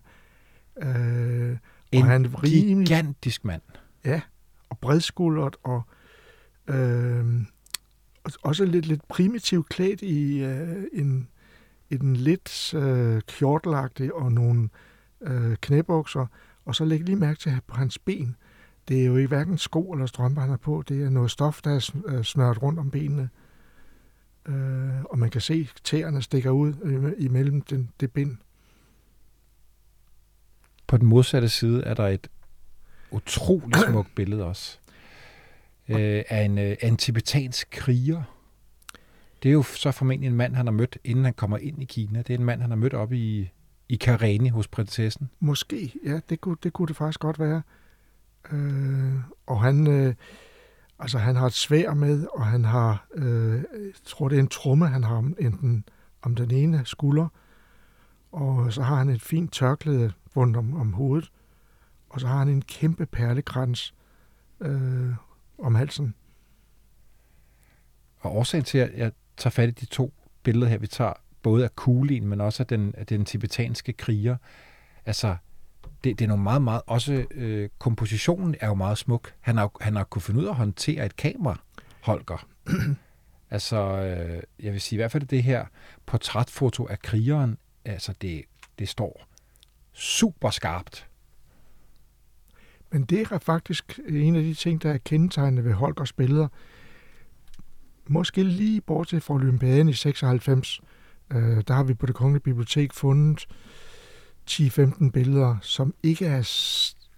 Øh, en han er rimelig, gigantisk mand. Ja, og bredskuldret, og øh, også lidt, lidt primitivt klædt i øh, en, en lidt øh, kjortelagtig og nogle øh, knæbukser. Og så læg lige mærke til på hans ben. Det er jo ikke hverken sko eller strømper, han har på. Det er noget stof, der er snørt rundt om benene. Øh, og man kan se, at tæerne stikker ud imellem den, det bind. På den modsatte side er der et utrolig smukt billede også, øh, af en, øh, en tibetansk kriger. Det er jo så formentlig en mand, han har mødt, inden han kommer ind i Kina. Det er en mand, han har mødt op i, i Karenni hos prinsessen. Måske, ja, det kunne det, kunne det faktisk godt være. Øh, og han, øh, altså, han har et sværd med, og han har, øh, jeg tror det er en tromme, han har om, enten, om den ene skulder, og så har han et fint tørklæde rundt om, om hovedet. Og så har han en kæmpe perlekrans øh, om halsen. Og årsagen til, at jeg tager fat i de to billeder her, vi tager både af kuglien, men også af den, af den tibetanske kriger, altså det, det er nogle meget, meget... Også øh, kompositionen er jo meget smuk. Han har, han har kunnet finde ud af at håndtere et kamera, Holger. Altså, øh, jeg vil sige, i hvert fald det her portrætfoto af krigeren, altså det, det står super skarpt. Men det er faktisk en af de ting, der er kendetegnende ved Holgers billeder. Måske lige bortset fra Olympiaden i seksoghalvfems, øh, der har vi på Det Kongelige Bibliotek fundet ti femten billeder, som ikke er,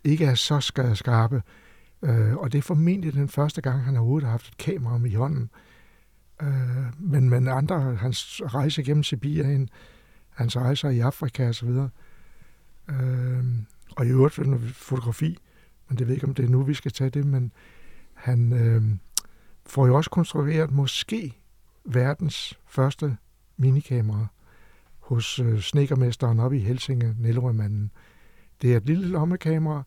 ikke er så skarpe. Øh, og det er formentlig den første gang, han overhovedet har haft et kamera med i hånden. Øh, men, men andre, hans rejser gennem Sibirien, hans rejser i Afrika osv., øh, og i øvrigt fotografi, men det ved ikke, om det er nu, vi skal tage det, men han øh, får jo også konstrueret måske verdens første minikamera hos øh, snedkermesteren oppe i Helsinge, Nellerødmanden. Det er et lille lommekamera,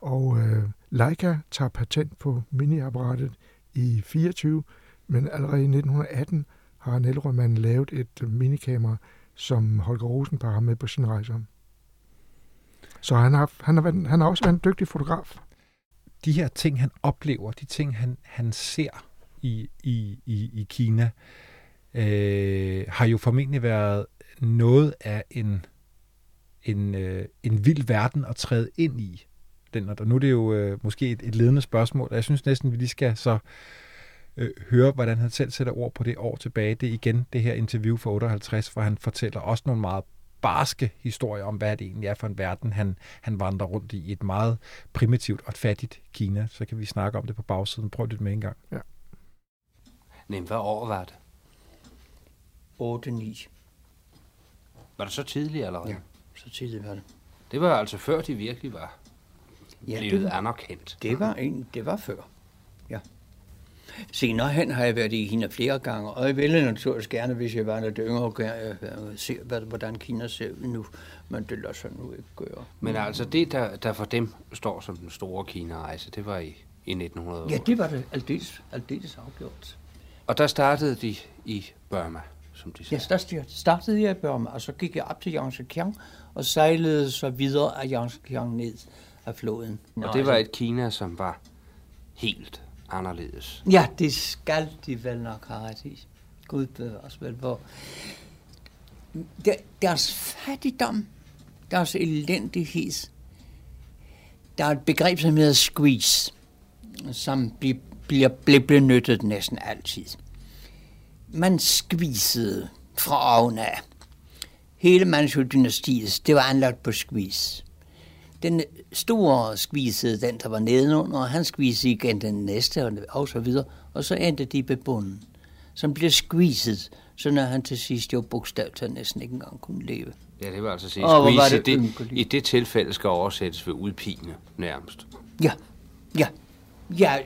og øh, Leica tager patent på miniapparatet i fireogtyve, men allerede i nitten atten har Nellerødmanden lavet et minikamera, som Holger Rosenberg har med på sin rejse om. Så han har, han, har været, han har også været en dygtig fotograf. De her ting, han oplever, de ting, han, han ser i, i, i, i Kina, øh, har jo formentlig været noget af en, en, øh, en vild verden at træde ind i. Den, og nu er det jo øh, måske et, et ledende spørgsmål, og jeg synes næsten, vi lige skal så øh, høre, hvordan han selv sætter ord på det år tilbage. Det er igen det her interview fra otteoghalvtreds, hvor han fortæller også nogle meget barske historier om, hvad det egentlig er for en verden, han, han vandrer rundt i, et meget primitivt og fattigt Kina. Så kan vi snakke om det på bagsiden. Prøv lidt med en gang. Ja. Men hvad år var det? otte ni. Var det så tidligt allerede? Ja, så tidligt var det. Det var altså før de virkelig var ja, blevet det, anerkendt. Det var, en, det var før, ja. Senere hen har jeg været i Kina flere gange, og jeg ville naturligvis gerne, hvis jeg var lidt yngre, se, hvordan Kina ser ud nu, men det lader sig nu ikke gøre. Men altså det, der, der for dem står som den store Kina-rejse, det var i, i nitten hundrede. Ja, det var det aldeles, aldeles afgjort. Og der startede de i Burma, som de sagde. Ja, der startede jeg i Burma, og så gik jeg op til Yangtze og sejlede så videre af Yangtze ned af floden. Og det var et Kina, som var helt anderledes. Ja, det skal de vel nok have ret i. Gud bevares vel, hvor der, deres fattigdom, deres elendighed, der er et begreb, som hedder squeeze, som blev, blev, blev benyttet næsten altid. Man skvisede fra oven af. Hele Manchu-dynastiet, det var anlagt på squeeze. Den store skvisede den, der var nedenunder, og han skvisede igen den næste, og så videre, og så endte de ved bunden, som blev skviset, så når han til sidst jo bogstaveligt talt næsten ikke engang kunne leve. Ja, det var altså sige, skvise det, i det tilfælde skal oversættes ved udpine nærmest. Ja, ja, ja,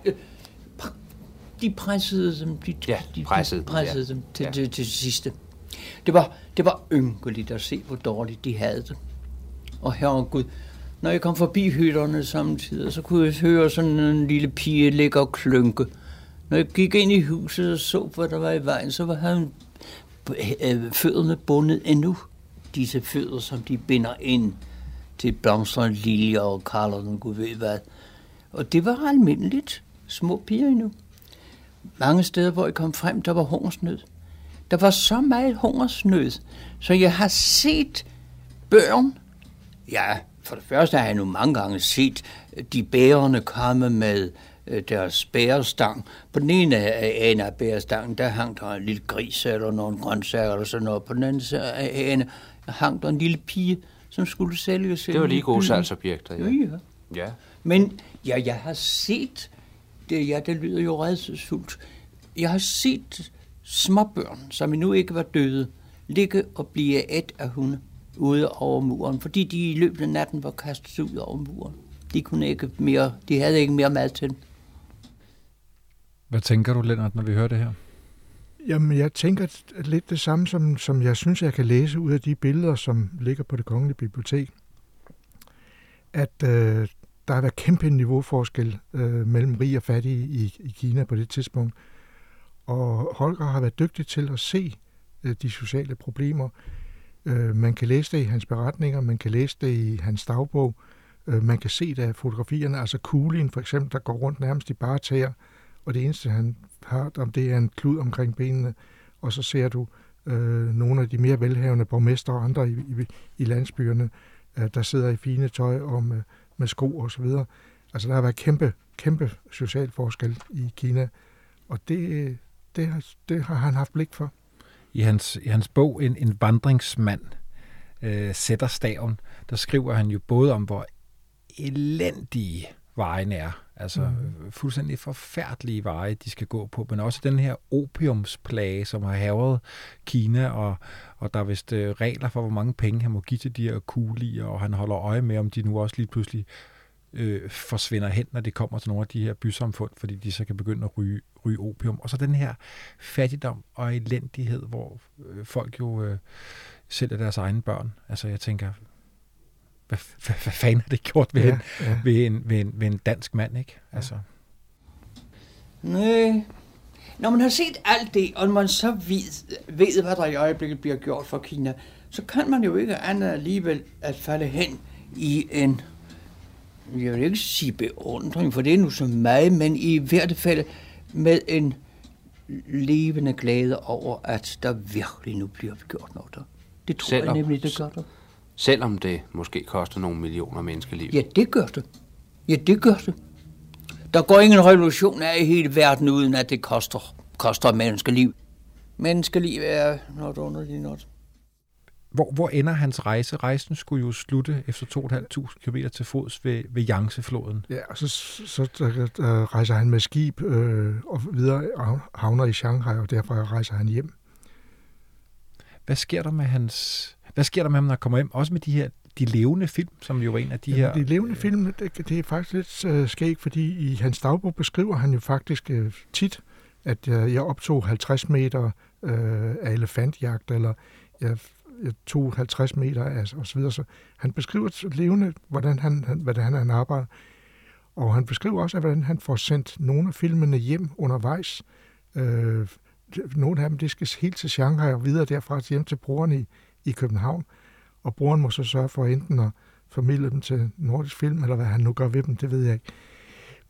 de pressede dem, de, ja, de pressede, pressede ja. dem til, ja. til, til, til sidste. Det var, det var ynkeligt at se, hvor dårligt de havde det. Og herregud, når jeg kom forbi hytterne samtidig, så kunne jeg høre sådan en lille pige ligge og klynke. Når jeg gik ind i huset og så, hvad der var i vejen, så var han fødderne bundet endnu. Disse fødder, som de binder ind til blomster og liljer og kalder den gud ved hvad. Og det var almindeligt. Små piger endnu. Mange steder, hvor jeg kom frem, der var hungersnød. Der var så meget hungersnød, så jeg har set børn, ja, for det første har jeg nu mange gange set de bærerne komme med deres bærestang. På den ene ende af bærestangen, der hang der en lille gris eller nogle grøntsager eller sådan noget. På den anden ende hang der en lille pige, som skulle sælge sig. Det var lige gode salgsobjekter, ja. Ja. ja. Men ja, jeg har set, det, ja, det lyder jo rædselsfuldt, jeg har set småbørn, som endnu ikke var døde, ligge og blive ædt af hunde ude over muren, fordi de i løbet af natten var kastet ud over muren. De kunne ikke mere, de havde ikke mere mad til. Hvad tænker du, Lennart, når vi hører det her? Jamen, jeg tænker lidt det samme, som, som jeg synes, jeg kan læse ud af de billeder, som ligger på Det Kongelige Bibliotek. At øh, der har været kæmpe niveauforskel øh, mellem rig og fattig i, i Kina på det tidspunkt. Og Holger har været dygtig til at se øh, de sociale problemer, Man kan læse det i hans beretninger, man kan læse det i hans dagbog, man kan se det af fotografierne, altså kuglien for eksempel, der går rundt nærmest i bare tæer, og det eneste han har, det er en klud omkring benene, og så ser du øh, nogle af de mere velhavende borgmestre og andre i, i, i landsbyerne, øh, der sidder i fine tøj og med, med sko og så videre. Altså der har været kæmpe, kæmpe social forskel i Kina, og det, det, har, det har han haft blik for. I hans, i hans bog En, en vandringsmand øh, sætter staven, der skriver han jo både om, hvor elendige vejen er, altså mm. fuldstændig forfærdelige veje, de skal gå på, men også den her opiumsplage, som har hærget Kina, og, og der er vist øh, regler for, hvor mange penge han må give til de her kuglier, og han holder øje med, om de nu også lige pludselig øh, forsvinder hen, når det kommer til nogle af de her bysamfund, fordi de så kan begynde at ryge, ryge opium. Og så den her fattigdom og elendighed, hvor øh, folk jo øh, sælger deres egne børn. Altså jeg tænker... Hvad, hvad fanden har det gjort ved, ja, ja. En, ved, en, ved, en, ved en dansk mand, ikke? Altså. Nej. Når man har set alt det, og man så ved, ved, hvad der i øjeblikket bliver gjort for Kina, så kan man jo ikke andet alligevel at falde hen i en, jeg vil ikke sige beundring, for det er nu så meget, men i hvert fald med en levende glæde over, at der virkelig nu bliver gjort noget der. Det tror Selvom. jeg nemlig, det gør der. Selvom det måske koster nogle millioner menneskeliv. Ja, det gør det. Ja, det gør det. Der går ingen revolution af i hele verden, uden at det koster, koster menneskeliv. Menneskeliv er noget underligt noget. Hvor, hvor ender hans rejse? Rejsen skulle jo slutte efter to tusind fem hundrede kilometer til fods ved, ved Yangtze-floden. Ja, og så, så der, der rejser han med skib øh, og videre og havner i Shanghai, og derfra rejser han hjem. Hvad sker der med hans... Hvad sker der med ham, når han kommer hjem? Også med de her de levende film, som jo er en af de ja, her... De levende øh... film, det, det er faktisk lidt øh, skægt, fordi i hans dagbog beskriver han jo faktisk øh, tit, at øh, jeg optog halvtreds meter øh, af elefantjagt, eller jeg, jeg tog halvtreds meter af, og så videre. Så han beskriver levende, hvordan han, han, hvordan han arbejder. Og han beskriver også, hvordan han får sendt nogle af filmene hjem undervejs. Øh, nogle af dem, det skal helt til Shanghai og videre derfra hjem til brugerne i i København, og broren må så sørge for enten at formidle dem til Nordisk Film, eller hvad han nu gør ved dem, det ved jeg ikke.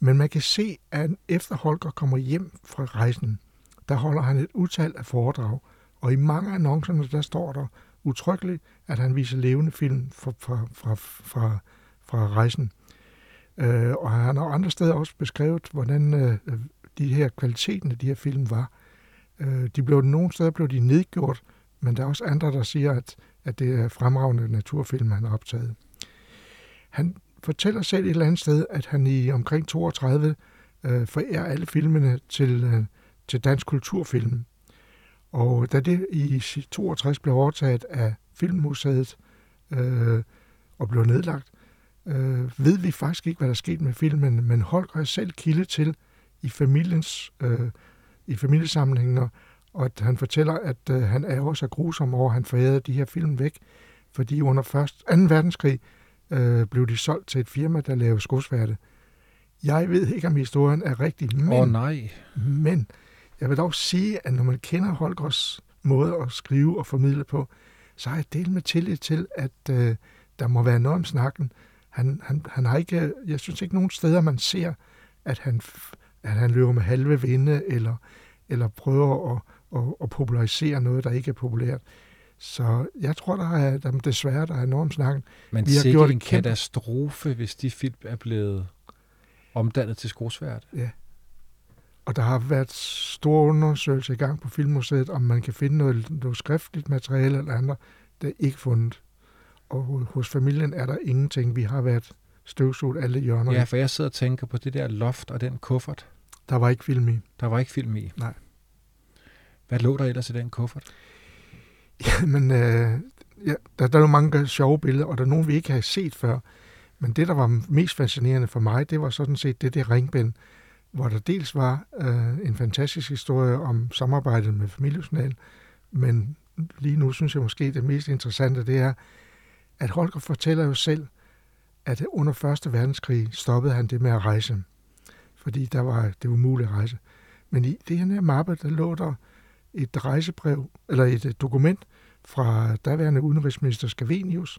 Men man kan se, at efter Holger kommer hjem fra rejsen, der holder han et utal af foredrag, og i mange annoncerne, der står der utryggeligt, at han viser levende film fra, fra, fra, fra, fra rejsen. Øh, og han har andre steder også beskrevet, hvordan øh, de her kvaliteten af de her film var. Øh, de blev, nogle steder blev de nedgjort, men der er også andre, der siger, at, at det er fremragende naturfilm, han har optaget. Han fortæller selv et eller andet sted, at han i omkring toogtredive øh, forærer alle filmene til, øh, til dansk kulturfilm. Og da det i toogtres blev overtaget af Filmmuseet øh, og blev nedlagt, øh, ved vi faktisk ikke, hvad der skete med filmen, men Holger er selv kilde til i, familiens, øh, i familiesamlinger, og at han fortæller, at øh, han er også grusom over, at han forærede de her film væk, fordi under først, anden verdenskrig øh, blev de solgt til et firma, der lavede skosværte. Jeg ved ikke, om historien er rigtig, men, oh, nej. men jeg vil dog sige, at når man kender Holgers måde at skrive og formidle på, så har jeg delt med tillid til, at øh, der må være noget om snakken. Han, han, han har ikke, jeg synes ikke, nogen steder, man ser, at han, at han løber med halve vinde, eller, eller prøver at Og, og popularisere noget, der ikke er populært. Så jeg tror, der er desværre, der er enormt snakken. Men det er en katastrofe, hvis de film er blevet omdannet til skosværd. Ja. Og der har været store undersøgelser i gang på Filmmuseet, om man kan finde noget, noget skriftligt materiale eller andet, der er ikke fundet. Og hos familien er der ingenting. Vi har været støvsugt alle hjørnerne. Ja, for jeg sidder og tænker på det der loft og den kuffert. Der var ikke film i. Der var ikke film i? Nej. Hvad lå der ellers i den kuffert? Jamen, øh, ja, der, der er jo mange sjove billeder, og der er nogle, vi ikke har set før. Men det, der var mest fascinerende for mig, det var sådan set det der ringbind, hvor der dels var øh, en fantastisk historie om samarbejdet med Familie Journalen, men lige nu synes jeg måske, det mest interessante, det er, at Holger fortæller jo selv, at under første verdenskrig stoppede han det med at rejse, fordi der var det umuligt at rejse. Men i det her mappe, der lå der et rejsebrev, eller et dokument fra daværende udenrigsminister Scavenius,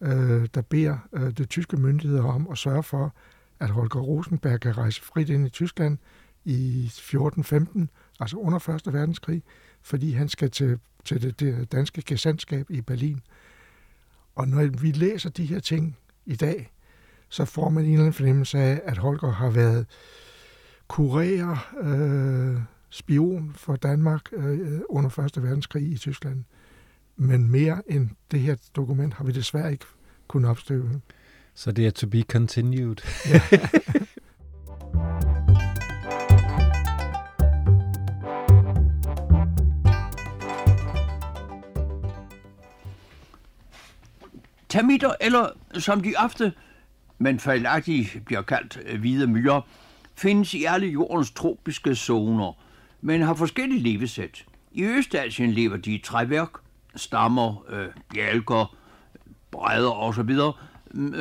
øh, der beder øh, de tyske myndigheder om at sørge for, at Holger Rosenberg kan rejse frit ind i Tyskland i fjorten femten, altså under første verdenskrig, fordi han skal til, til det, det danske gesandtskab i Berlin. Og når vi læser de her ting i dag, så får man en eller anden fornemmelse af, at Holger har været kurerer, øh, spion for Danmark øh, under første verdenskrig i Tyskland. Men mere end det her dokument har vi desværre ikke kunnet opstøve. Så det er to be continued. Ja. Termitter, eller som de ofte, men fejlagtigt bliver kaldt hvide myrer, findes i alle jordens tropiske zoner, men har forskellige levesæt. I Østasien lever de i træværk, stammer, øh, bjælker, brædder osv.,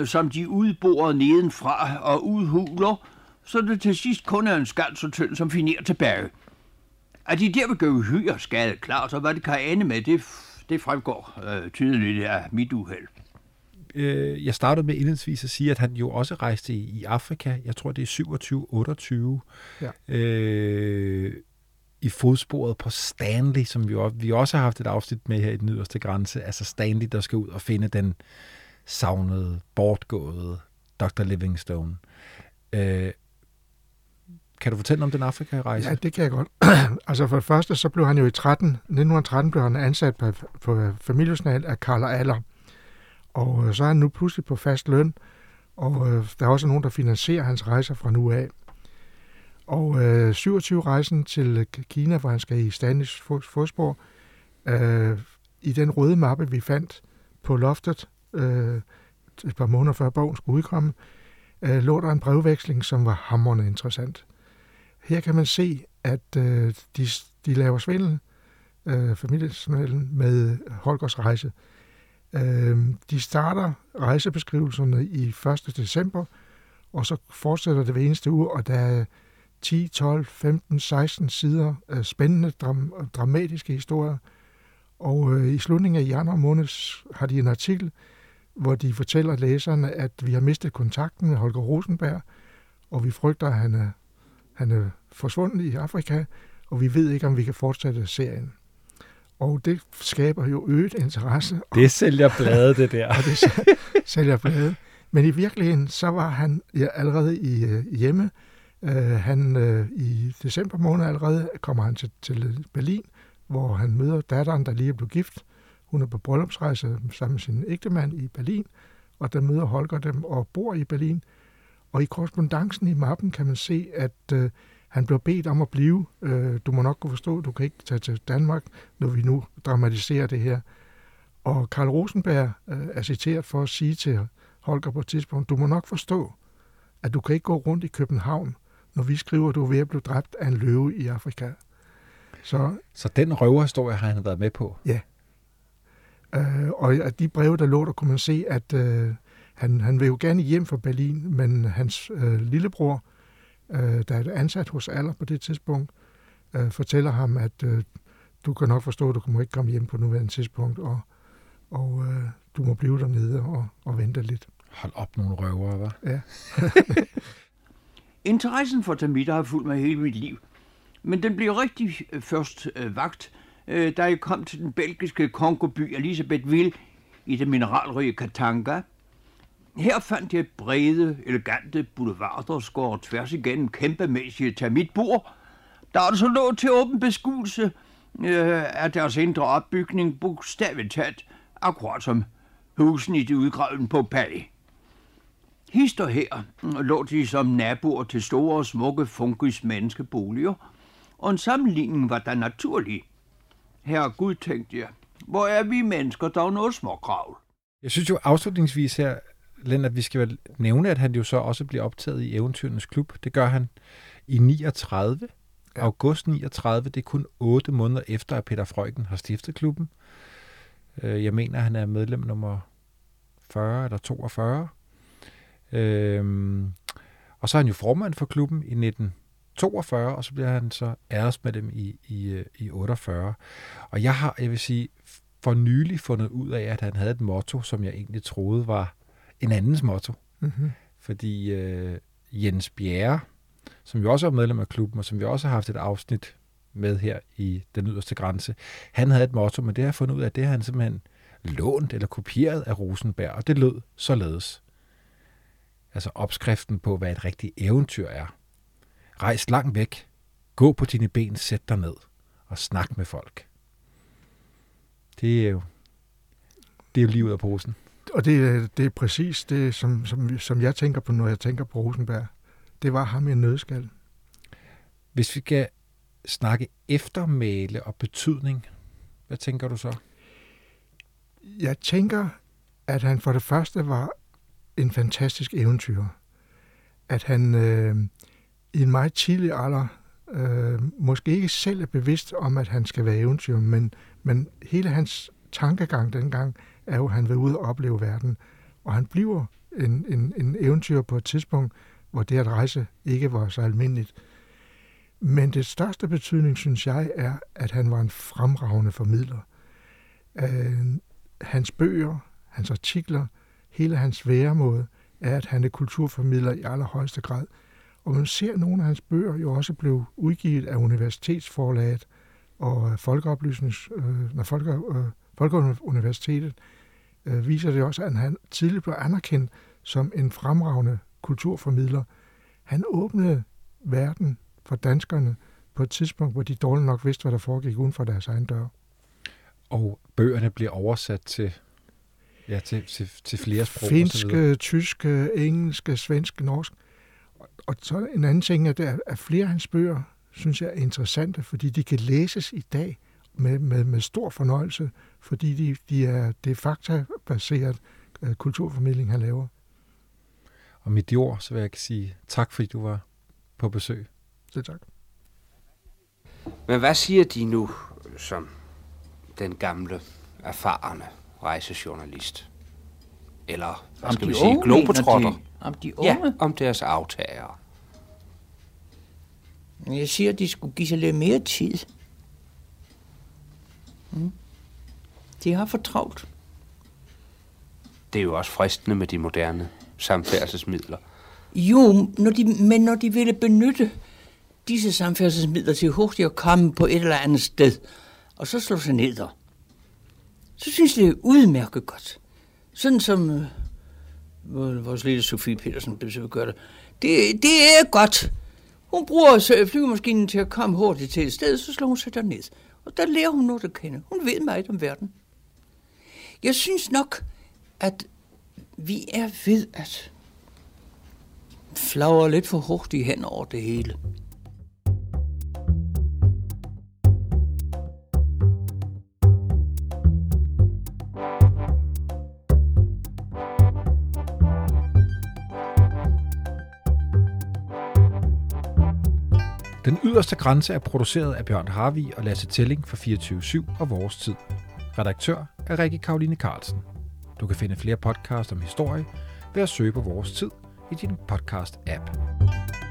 som de udborer nedenfra og udhuler, så det til sidst kun er en skald så tynd, som finerer tilbage. At de der vil gøre uhyre skade, klart, og hvad det kan ende med, det, det fremgår øh, tydeligt af mit uheld. Jeg startede med indledningsvis at sige, at han jo også rejste i Afrika, jeg tror det er syvogtyve otteogtyve, ja. øh, i fodsporet på Stanley, som vi, vi også har haft et afsnit med her i Den Yderste Grænse, altså Stanley, der skal ud og finde den savnede, bortgåede doktor Livingstone. Øh, kan du fortælle om den Afrika-rejse? Ja, det kan jeg godt. Altså for det første, så blev han jo i tretten, nitten tretten blev han ansat på, på Familie Journalen af Carl Aller. Og så er han nu pludselig på fast løn, og øh, der er også nogen, der finansierer hans rejser fra nu af. Og øh, syvogtyve-rejsen til Kina, hvor han skal i Stanleys fodspor, øh, i den røde mappe, vi fandt på loftet, øh, et par måneder før bogen skulle udkomme, øh, lå der en brevveksling, som var hamrende interessant. Her kan man se, at øh, de, de laver svindel, øh, familiesvindel, med Holgers rejse. De starter rejsebeskrivelserne i første december, og så fortsætter det hver eneste uge, og der er ti, tolv, femten, seksten sider af spændende, dram- dramatiske historier. Og øh, i slutningen af januar måned har de en artikel, hvor de fortæller læserne, at vi har mistet kontakten med Holger Rosenberg, og vi frygter, at han er, han er forsvundet i Afrika, og vi ved ikke, om vi kan fortsætte serien. Og det skaber jo øget interesse. Det sælger bladet, det der. Og det sælger bladet. Men i virkeligheden, så var han ja, allerede i uh, hjemme. Uh, han uh, i december måned allerede kommer han til, til Berlin, hvor han møder datteren, der lige blev gift. Hun er på bryllupsrejse sammen med sin ægtemand i Berlin, og der møder Holger dem og bor i Berlin. Og i korrespondancen i mappen kan man se, at uh, han blev bedt om at blive. Du må nok kunne forstå, du kan ikke tage til Danmark, når vi nu dramatiserer det her. Og Karl Rosenberg er citeret for at sige til Holger på et tidspunkt, du må nok forstå, at du kan ikke gå rundt i København, når vi skriver, at du er ved at blive dræbt af en løve i Afrika. Så, Så den røverhistorie har han været med på? Ja. Og af de breve, der lå, der kunne man se, at han, han vil jo gerne hjem fra Berlin, men hans øh, lillebror, der er ansat hos Aller på det tidspunkt, øh, fortæller ham, at øh, du kan nok forstå, at du kan ikke komme hjem på nuværende tidspunkt, og, og øh, du må blive dernede og, og vente lidt. Hold op nogle røvere, hva'? Ja. Interessen for termitter har fulgt mig hele mit liv, men den blev rigtig først øh, vagt, øh, da jeg kom til den belgiske kongoby Elisabethville i det mineralrige Katanga. Her fandt jeg brede, elegante boulevarder skåret tværs igennem kæmpemæssige termitbor, der altså lå til åben beskuelse øh, af deres indre opbygning bogstaveligt talt, akkurat som husene i det udgravede på Pali. Hist og her lå de som naboer til store og smukke funkis menneskeboliger, og en sammenligning var da naturlig. Herre Gud, tænkte jeg, hvor er vi mennesker, der er noget småkravl. Jeg synes jo afslutningsvis her, Lennart, vi skal nævne, at han jo så også bliver optaget i Eventyrernes Klub. Det gør han i niogtredive. Ja. August niogtredive, det er kun otte måneder efter, at Peter Freuchen har stiftet klubben. Jeg mener, han er medlem nummer fyrre eller toogfyrre. Og så er han jo formand for klubben i nitten toogfyrre, og så bliver han så æresmedlem i, i, i otteogfyrre. Og jeg har, jeg vil sige, for nylig fundet ud af, at han havde et motto, som jeg egentlig troede var en andens motto. Mm-hmm. Fordi øh, Jens Bjerre, som jo også er medlem af klubben, og som vi også har haft et afsnit med her i Den Yderste Grænse, han havde et motto, men det har jeg fundet ud af, det har han simpelthen lånt eller kopieret af Rosenberg, og det lød således. Altså opskriften på, hvad et rigtigt eventyr er. Rejs langt væk, gå på dine ben, sæt dig ned og snak med folk. Det er jo, det er jo lige ud af posen. Og det, det er præcis det, som, som, som jeg tænker på, når jeg tænker på Rosenberg. Det var ham i en nødskal. Hvis vi kan snakke eftermæle og betydning, hvad tænker du så? Jeg tænker, at han for det første var en fantastisk eventyrer. At han øh, i en meget tidlig alder øh, måske ikke selv er bevidst om, at han skal være eventyrer, men, men hele hans tankegang dengang er jo, at han vil ud og opleve verden. Og han bliver en, en, en eventyrer på et tidspunkt, hvor det at rejse ikke var så almindeligt. Men det største betydning, synes jeg, er, at han var en fremragende formidler. Øh, hans bøger, hans artikler, hele hans væremåde er, at han er kulturformidler i allerhøjeste grad. Og man ser, nogle af hans bøger jo også blev udgivet af universitetsforlaget og folkeoplysnings, øh, når Folke, øh, Folkeuniversitetet øh, viser det også, at han tidligt blev anerkendt som en fremragende kulturformidler. Han åbnede verden for danskerne på et tidspunkt, hvor de dårligt nok vidste, hvad der foregik uden for deres egen dør. Og bøgerne blev oversat til, ja, til, til, til flere sprog. Finske, tyske, engelske, svenske, norsk. Og, og så en anden ting, at, der, at flere af hans bøger, synes jeg, er interessante, fordi de kan læses i dag med, med, med stor fornøjelse, fordi de, de er, det er faktabaseret uh, kulturformidling, han laver. Og med de ord, så vil jeg sige tak, fordi du var på besøg. Selv tak. Men hvad siger de nu, som den gamle, erfarne rejsejournalist? Eller, hvad skal vi sige, globetrotter? Om de unge? Ja, om deres aftagere. Jeg siger, at de skulle give sig lidt mere tid. Mm. De har for travlt. Det er jo også fristende med de moderne samfærdselsmidler. Jo, når de, men når de ville benytte disse samfærdselsmidler til hurtigt at komme på et eller andet sted, og så slå sig ned der, så synes jeg, det er udmærket godt. Sådan som øh, vores lille Sofie Petersen gør det. det. Det er godt. Hun bruger flyvemaskinen til at komme hurtigt til et sted, så slår hun sig derned. Og der lærer hun noget at kende. Hun ved meget om verden. Jeg synes nok, at vi er ved at flagre lidt for hurtigt hen over det hele. Den yderste grænse er produceret af Bjørn Harvi og Lasse Telling for fireogtyve syv og Vores Tid. Redaktør er Rikke Karoline Carlsen. Du kan finde flere podcasts om historie ved at søge på Vores Tid i din podcast-app.